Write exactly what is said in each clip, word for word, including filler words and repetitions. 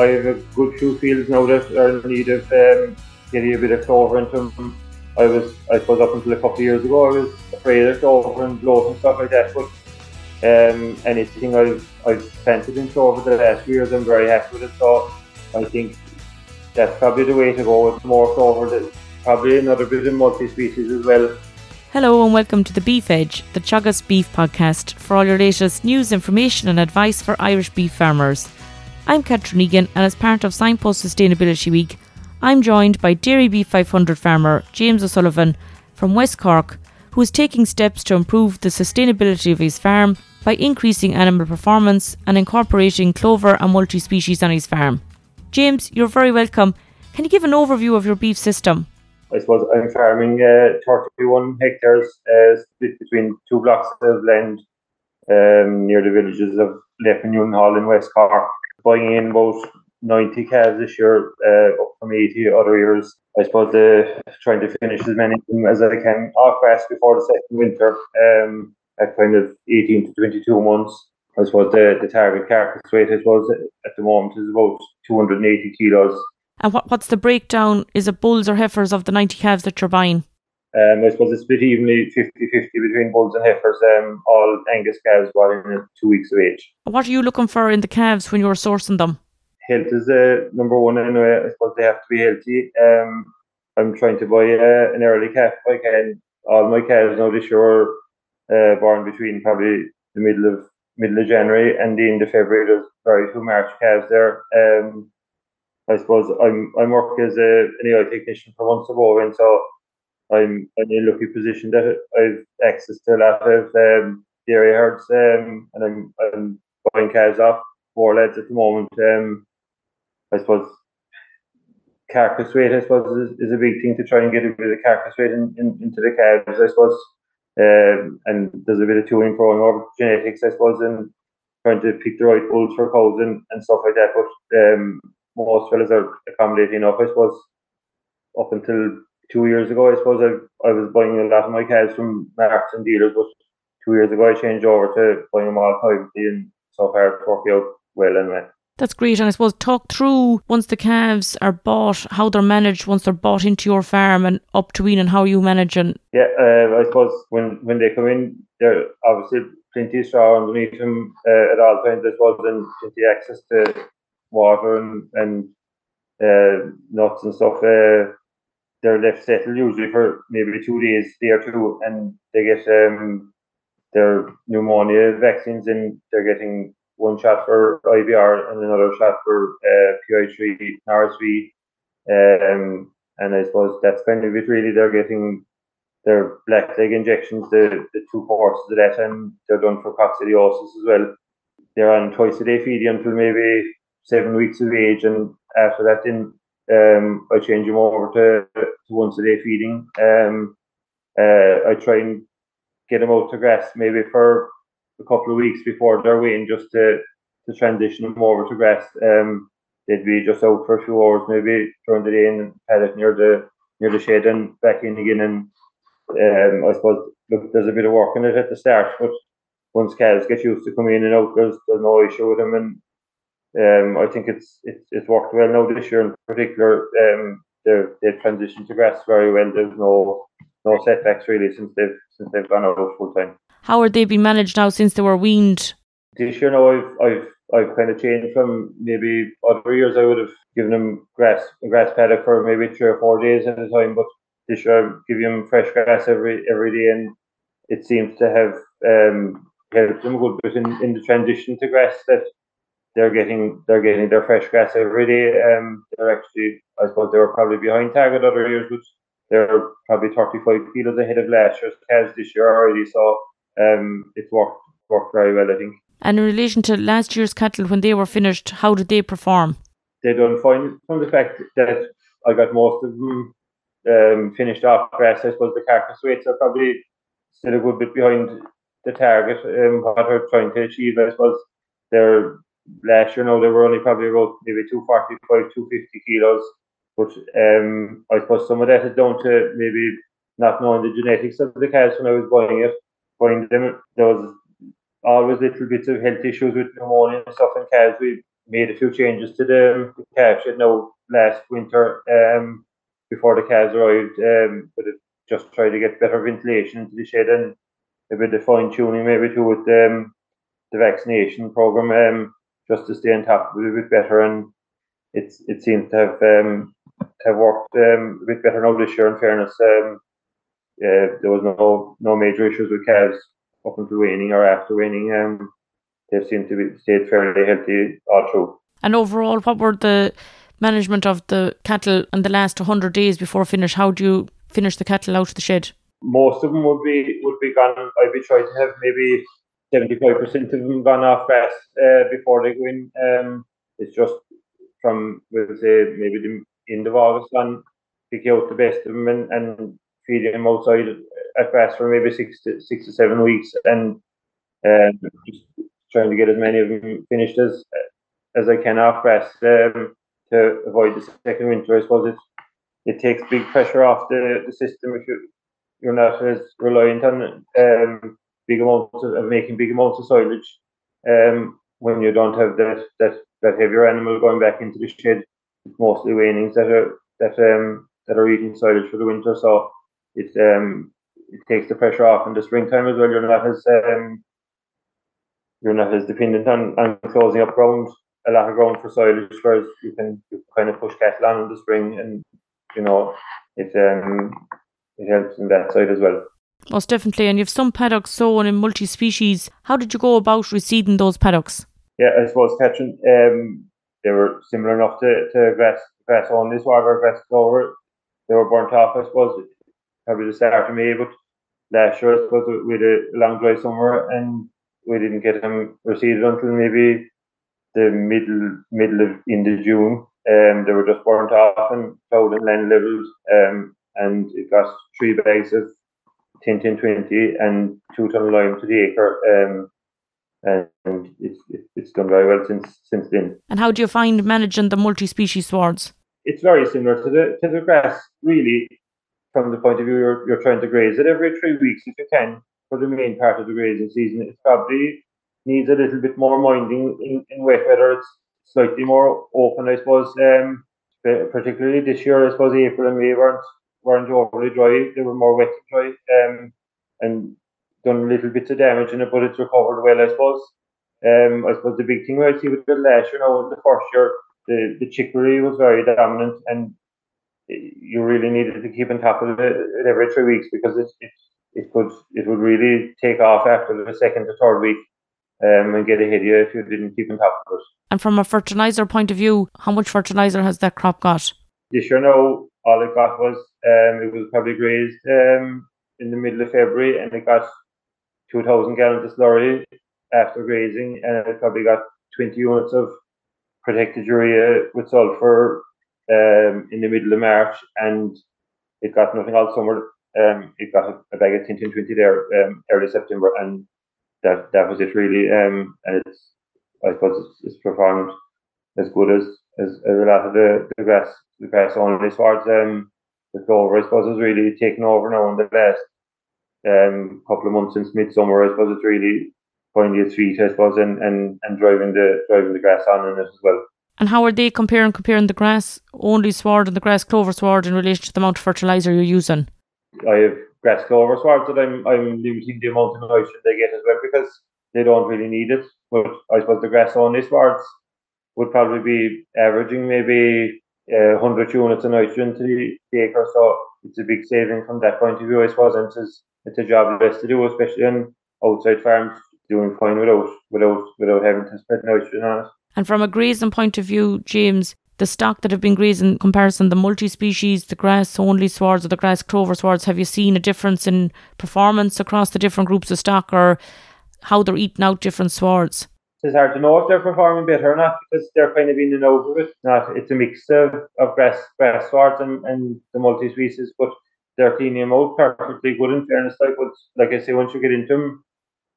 I have a good few fields now that are in need of um, getting a bit of clover into them. I was, I suppose up until a couple of years ago, I was afraid of clover and bloat and stuff like that, but um, anything I've, I've planted in clover the last few years, I'm very happy with it, so I think that's probably the way to go with more clover, probably another bit of multi-species as well. Hello and welcome to the Beef Edge, the Teagasc Beef Podcast, for all your latest news, information and advice for Irish beef farmers. I'm Catherine Egan, and as part of Signpost Sustainability Week, I'm joined by Dairy Beef five hundred farmer James O'Sullivan from West Cork, who is taking steps to improve the sustainability of his farm by increasing animal performance and incorporating clover and multi-species on his farm. James, you're very welcome. Can you give an overview of your beef system? I suppose I'm farming uh, thirty-one hectares uh, split between two blocks of land um, near the villages of Leap and Newnhall in West Cork. Buying in about ninety calves this year, uh, up from eighty other years. I suppose uh, trying to finish as many of them as I can off grass before the second winter um, at kind of eighteen to twenty-two months. I suppose the, the target carcass weight, I suppose, at the moment is about two hundred eighty kilos. And what, what's the breakdown? Is it bulls or heifers of the ninety calves that you're buying? Um, I suppose it's split evenly fifty-fifty between bulls and heifers, um, all Angus calves born in two weeks of age. What are you looking for in the calves when you're sourcing them? Health is uh, number one anyway. I suppose they have to be healthy. Um, I'm trying to buy uh, an early calf if I can. All my calves now this year are uh, born between probably the middle of middle of January and the end of February. There's very few March calves there. Um, I suppose I'm I work as a, an A I technician for Munster and so I'm in a lucky position that I've access to a lot of um, dairy herds, um, and I'm, I'm buying calves off four lads at the moment. Um, I suppose carcass weight, I suppose, is, is a big thing to try and get a bit of carcass weight in, in, into the calves, I suppose. Um, and there's a bit of to and fro over genetics, I suppose, and trying to pick the right bulls for cows and, and stuff like that. But um, most fellas are accommodating enough, I suppose, up until two years ago, I suppose I I was buying a lot of my calves from markets and dealers, but two years ago I changed over to buying them all privately, and so far it's worked out well anyway. That's great, and I suppose talk through, once the calves are bought, how they're managed once they're bought into your farm and up to wean, and how you manage them. Yeah, uh, I suppose when, when they come in, they're obviously plenty of straw underneath them uh, at all times, I suppose, and plenty of access to water and, and uh, nuts and stuff. Uh, They're left settled usually for maybe two days, day or two, and they get um, their pneumonia vaccines, and they're getting one shot for I B R and another shot for uh, P I three, N R S V. Um, and I suppose that's kind of it really. They're getting their black leg injections, the, the two courses of that, and they're done for coccidiosis as well. They're on twice a day feeding until maybe seven weeks of age, and after that then Um, I change them over to, to once a day feeding. Um, uh, I try and get them out to grass maybe for a couple of weeks before they're weaning, just to, to transition them over to grass. Um, they'd be just out for a few hours maybe during the day and had it near the near the shed and back in again. And um, I suppose look, there's a bit of work in it at the start, but once calves get used to coming in and out, there's, there's no issue with them. And Um, I think it's it's it's worked well now this year in particular. Um, they've they've transitioned to grass very well. There's no no setbacks really since they've since they've gone out full time. How are they being managed now since they were weaned? This year now I've I've I've kind of changed from maybe other years. I would have given them grass a grass paddock for maybe three or four days at a time, but this year I'm giving them fresh grass every every day, and it seems to have um helped them a good bit in, in the transition to grass. That They're getting they're getting their fresh grass every day. Um, they're actually, I suppose they were probably behind target other years, but they're probably thirty-five kilos ahead of last year's calves this year already. So um, it's worked worked very well, I think. And in relation to last year's cattle, when they were finished, how did they perform? They done fine from the fact that I got most of them um, finished off grass. I suppose the carcass weights are probably still a good bit behind the target. Um, what they're trying to achieve, I suppose they're. Last year, no, they were only probably about maybe two forty-five, two fifty kilos. But um, I suppose some of that is down to maybe not knowing the genetics of the calves when I was buying it. Buying them, there was always little bits of health issues with pneumonia and stuff in calves. We made a few changes to the, the calf shed now last winter um, before the calves arrived, um, but it just tried to get better ventilation into the shed and a bit of fine-tuning maybe to with um, the vaccination program, um, just to stay on top of it a bit better, and it's it seems to have um, have worked um, a bit better now this year. In fairness, um, uh, there was no no major issues with calves up until weaning or after weaning. Um, they seem to be stayed fairly healthy all through. And overall, what were the management of the cattle in the last one hundred days before finish? How do you finish the cattle out of the shed? Most of them would be would be gone. I'd be trying to have maybe seventy-five percent of them gone off grass uh, before they go in. Um, it's just from, we'll say, maybe the end of August on, pick out the best of them and, and feed them outside at grass for maybe six to, six to seven weeks, and um, just trying to get as many of them finished as as I can off grass um, to avoid the second winter. I suppose it, it takes big pressure off the, the system if you, you're not as reliant on um, big amounts of, of making big amounts of silage um, when you don't have that that that heavier animal going back into the shed. It's mostly weanings that are that um that are eating silage for the winter, so it um it takes the pressure off in the springtime as well. You're not as um you're not as dependent on, on closing up ground a lot of ground for silage, whereas you can you kind of push cattle on in the spring, and you know it um it helps in that side as well. Most definitely. And you have some paddocks sown in multi-species. How did you go about reseeding those paddocks? Yeah, I suppose, Catherine, um, they were similar enough to, to grass grass on this water, grass over. They were burnt off, I suppose, probably the start of May, but last year, I suppose, we had a long dry summer and we didn't get them reseeded until maybe the middle middle of into June. Um, they were just burnt off and cloud and land levels, um, and it got three bags of ten, ten, twenty and two ton lime to the acre, um, and it's it's done very well since since then. And how do you find managing the multi-species swards? It's very similar to the to the grass, really, from the point of view you're you're trying to graze it every three weeks if you can for the main part of the grazing season. It probably needs a little bit more minding in, in wet weather. It's slightly more open, I suppose. Um, particularly this year, I suppose April and May weren't. weren't overly dry, they were more wet and dry, um, and done little bits of damage in it, but it's recovered well, I suppose. Um, I suppose the big thing I see with the last year, now, the first year, the, the chicory was very dominant, and you really needed to keep on top of it every three weeks because it it, it could it would really take off after the second to third week um, and get ahead of you if you didn't keep on top of it. And from a fertiliser point of view, how much fertiliser has that crop got? This year now, all it got was, um, it was probably grazed um, in the middle of February, and it got two thousand gallons of slurry after grazing, and it probably got twenty units of protected urea with sulphur um, in the middle of March, and it got nothing all summer. Um, it got a, a bag of ten, ten, twenty there um, early September, and that that was it really. Um, and it's, I suppose it's, it's performed as good as, as, as a lot of the, the grass. The grass only swards, um, the clover, I suppose, has really taken over now in the last um, couple of months since midsummer. I suppose it's really finding its feet, I suppose, and, and, and driving the driving the grass on in it as well. And how are they comparing comparing the grass only sward and the grass clover sward in relation to the amount of fertiliser you're using? I have grass clover swards that I'm I'm limiting the amount of nitrogen they get as well because they don't really need it. But I suppose the grass only swards would probably be averaging maybe Uh, one hundred units of nitrogen to the, the acre, so it's a big saving from that point of view, I suppose, and it's, it's a job less to do, especially on outside farms, doing fine without without without having to spread nitrogen on it. And from a grazing point of view, James, the stock that have been grazed in comparison, the multi-species, the grass-only swards or the grass-clover swards, have you seen a difference in performance across the different groups of stock or how they're eating out different swards? It's hard to know if they're performing better or not because they're kind of in and out of it. Not, it's a mix of, of grass grass swards and, and the multi-species, but they're cleaning them out perfectly good in fairness. Like, but like I say, once you get into them,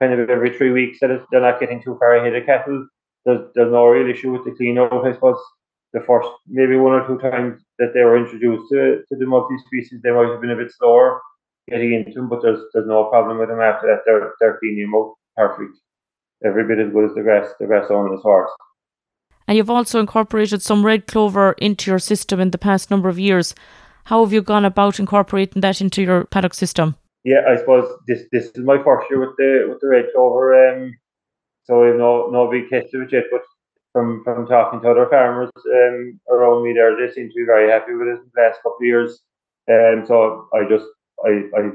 kind of every three weeks, that they're not getting too far ahead of cattle. There's, there's no real issue with the clean out. I suppose the first, maybe one or two times that they were introduced to, to the multi-species, they might have been a bit slower getting into them, but there's there's no problem with them after that. They're, they're cleaning them out perfect. Every bit as good as the grass, the grass on the horse. And you've also incorporated some red clover into your system in the past number of years. How have you gone about incorporating that into your paddock system? Yeah, I suppose this this is my first year with the with the red clover, um, so I've no no big history with it. But from from talking to other farmers um, around me, there they seem to be very happy with it in the last couple of years. Um, so I just I I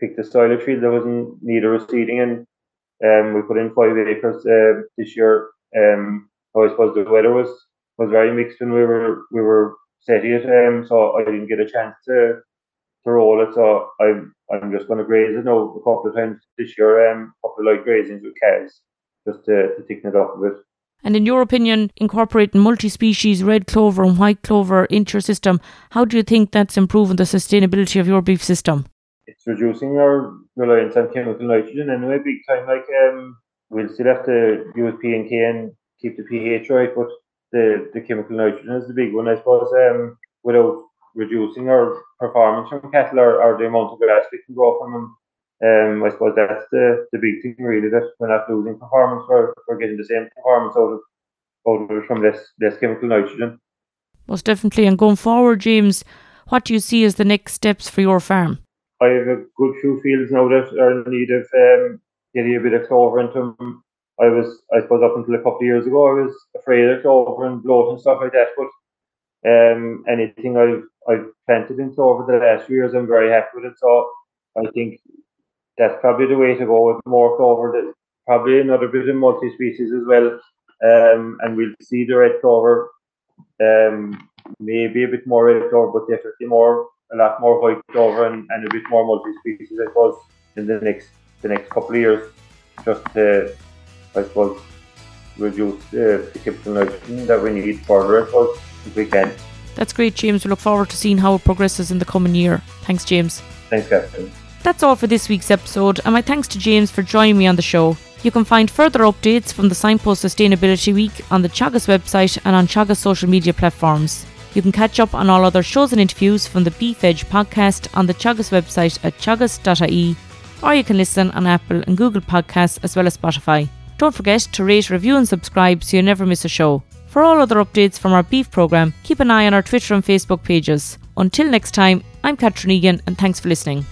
picked a style of field that wasn't needed or seeding, and um, we put in five acres uh, this year. Um, so I suppose the weather was, was very mixed when we were we were setting it, um, so I didn't get a chance to to roll it. So I'm I'm just going to graze it now a couple of times this year, um, a couple of light grazings with calves, just to, to thicken it up a bit. And in your opinion, incorporating multi-species red clover and white clover into your system, how do you think that's improving the sustainability of your beef system? It's reducing our reliance on chemical nitrogen anyway, big time. Like um, we'll still have to use P and K and keep the pH right, but the, the chemical nitrogen is the big one, I suppose. Um, without reducing our performance from cattle or, or the amount of grass we can grow from them, um, I suppose that's the, the big thing really, that we're not losing performance, we're, we're getting the same performance out of, out of it from less, less chemical nitrogen. Most definitely. And going forward, James, what do you see as the next steps for your farm? I have a good few fields now that are in need of um, getting a bit of clover into them. I was, I suppose, up until a couple of years ago, I was afraid of clover and bloat and stuff like that. But um, anything I've I've planted in clover the last few years, I'm very happy with it. So I think that's probably the way to go, with more clover. That probably another bit of multi-species as well. Um, and we'll see the red clover, um, maybe a bit more red clover, but definitely more. A lot more white clover and, and a bit more multi-species, I suppose, in the next the next couple of years, just to, I suppose, reduce uh, the chemical nitrogen that we need further, I suppose, if we can. That's great, James. We look forward to seeing how it progresses in the coming year. Thanks, James. Thanks, Catherine. That's all for this week's episode, and my thanks to James for joining me on the show. You can find further updates from the Signpost Sustainability Week on the Teagasc website and on Teagasc social media platforms. You can catch up on all other shows and interviews from the Beef Edge podcast on the Teagasc website at teagasc dot I E, or you can listen on Apple and Google Podcasts as well as Spotify. Don't forget to rate, review and subscribe so you never miss a show. For all other updates from our beef programme, keep an eye on our Twitter and Facebook pages. Until next time, I'm Catherine Egan and thanks for listening.